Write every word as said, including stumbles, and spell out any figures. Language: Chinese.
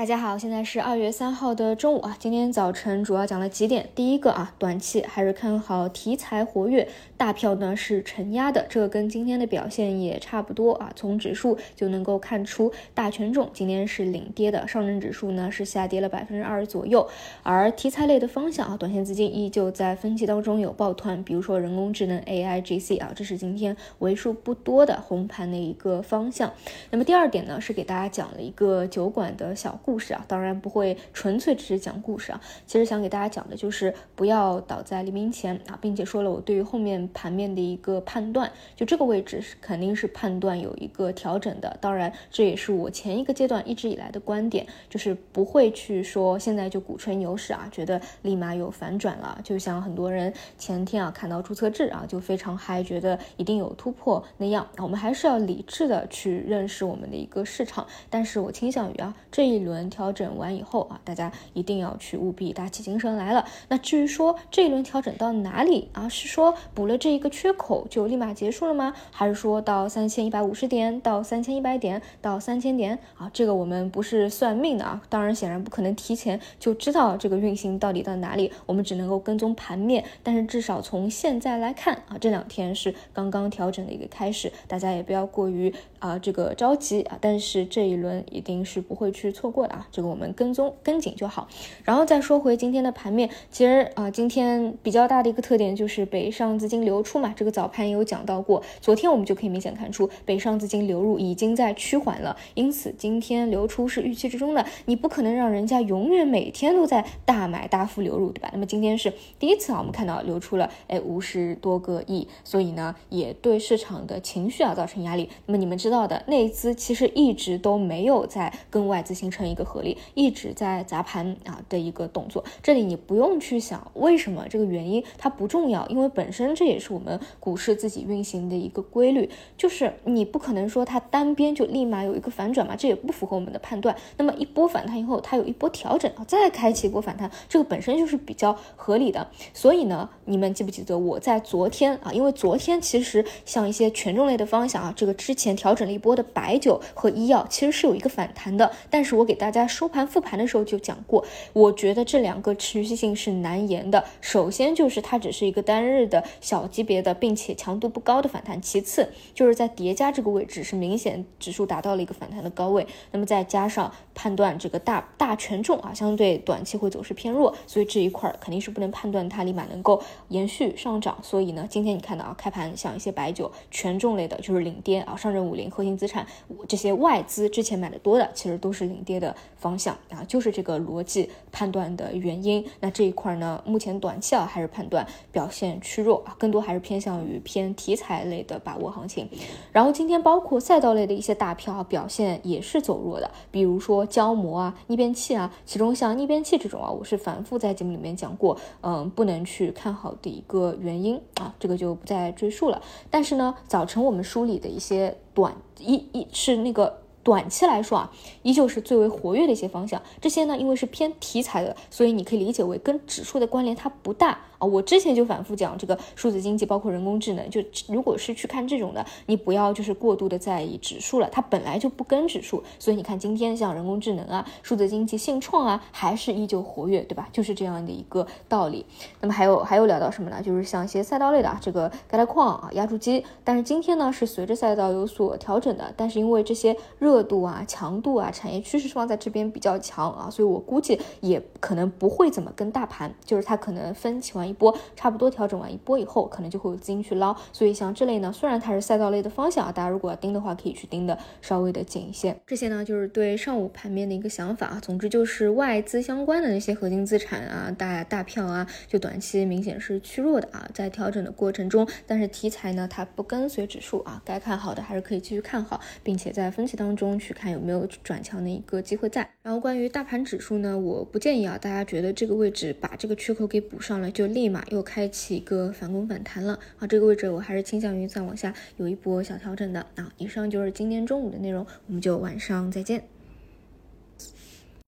大家好，现在是二月三号的中午啊。今天早晨主要讲了几点，第一个啊，短期还是看好题材活跃，大票呢是承压的，这个跟今天的表现也差不多啊。从指数就能够看出，大权重今天是领跌的，上证指数呢是下跌了 百分之二十 左右。而题材类的方向啊，短线资金依旧在分歧当中有抱团，比如说人工智能 A I、G C 啊，这是今天为数不多的红盘的一个方向。那么第二点呢，是给大家讲了一个酒馆的小故事啊，当然不会纯粹只是讲故事啊，其实想给大家讲的就是不要倒在黎明前啊，并且说了我对于后面盘面的一个判断，就这个位置是肯定是判断有一个调整的，当然这也是我前一个阶段一直以来的观点，就是不会去说现在就鼓吹牛市啊，觉得立马有反转了，就像很多人前天啊看到注册制啊就非常嗨，觉得一定有突破那样，我们还是要理智的去认识我们的一个市场，但是我倾向于啊这一轮调整完以后啊，大家一定要去务必打起精神来了。那至于说这一轮调整到哪里啊，是说补了这一个缺口就立马结束了吗？还是说到三千一百五十点，到三千一百点，到三千点啊？这个我们不是算命的啊，当然显然不可能提前就知道这个运行到底到哪里，我们只能够跟踪盘面。但是至少从现在来看啊，这两天是刚刚调整的一个开始，大家也不要过于啊这个着急啊。但是这一轮一定是不会去错过的啊。这个我们跟踪跟紧就好，然后再说回今天的盘面，其实啊、呃，今天比较大的一个特点就是北上资金流出嘛，这个早盘也有讲到过，昨天我们就可以明显看出北上资金流入已经在趋缓了，因此今天流出是预期之中的，你不可能让人家永远每天都在大买大幅流入，对吧？那么今天是第一次啊，我们看到流出了哎五十多个亿，所以呢也对市场的情绪啊造成压力。那么你们知道的，内资其实一直都没有在跟外资形成一个合力，一直在砸盘啊的一个动作，这里你不用去想为什么，这个原因它不重要，因为本身这也是我们股市自己运行的一个规律，就是你不可能说它单边就立马有一个反转嘛，这也不符合我们的判断。那么一波反弹以后，它有一波调整啊，再开启一波反弹，这个本身就是比较合理的。所以呢，你们记不记得我在昨天啊，因为昨天其实像一些权重类的方向啊，这个之前调整了一波的白酒和医药其实是有一个反弹的，但是我给大家收盘复盘的时候就讲过，我觉得这两个持续性是难言的，首先就是它只是一个单日的小级别的并且强度不高的反弹，其次就是在叠加这个位置是明显指数达到了一个反弹的高位，那么再加上判断这个大大权重啊相对短期会走势偏弱，所以这一块肯定是不能判断它立马能够延续上涨，所以呢今天你看到啊开盘像一些白酒权重类的就是领跌啊，上证五零核心资产这些外资之前买的多的其实都是领跌的方向啊，就是这个逻辑判断的原因。那这一块呢，目前短期啊还是判断表现趋弱啊，更多还是偏向于偏题材类的把握行情。然后今天包括赛道类的一些大票、啊、表现也是走弱的，比如说胶膜啊、逆变器啊，其中像逆变器这种啊，我是反复在节目里面讲过，嗯，不能去看好的一个原因啊，这个就不再赘述了。但是呢，早晨我们梳理的一些短一一是那个。短期来说啊，依旧是最为活跃的一些方向，这些呢因为是偏题材的，所以你可以理解为跟指数的关联它不大啊。我之前就反复讲这个数字经济包括人工智能，就如果是去看这种的，你不要就是过度的在意指数了，它本来就不跟指数，所以你看今天像人工智能啊、数字经济、信创啊还是依旧活跃，对吧？就是这样的一个道理。那么还有还有聊到什么呢？就是像一些赛道类的啊，这个钙钛矿啊、压铸机，但是今天呢是随着赛道有所调整的，但是因为这些热热度啊、强度啊、产业趋势放在这边比较强啊，所以我估计也可能不会怎么跟大盘，就是它可能分歧完一波，差不多调整完一波以后，可能就会有资金去捞。所以像这类呢，虽然它是赛道类的方向啊，大家如果要盯的话，可以去盯的稍微的紧一些。这些呢，就是对上午盘面的一个想法啊。总之就是外资相关的那些核心资产啊、大大票啊，就短期明显是趋弱的啊，在调整的过程中，但是题材呢，它不跟随指数啊，该看好的还是可以继续看好，并且在分歧当中。中去看有没有转强的一个机会在。然后关于大盘指数呢，我不建议啊大家觉得这个位置把这个缺口给补上了就立马又开启一个反攻反弹了啊，这个位置我还是倾向于再往下有一波小调整的啊。以上就是今天中午的内容，我们就晚上再见。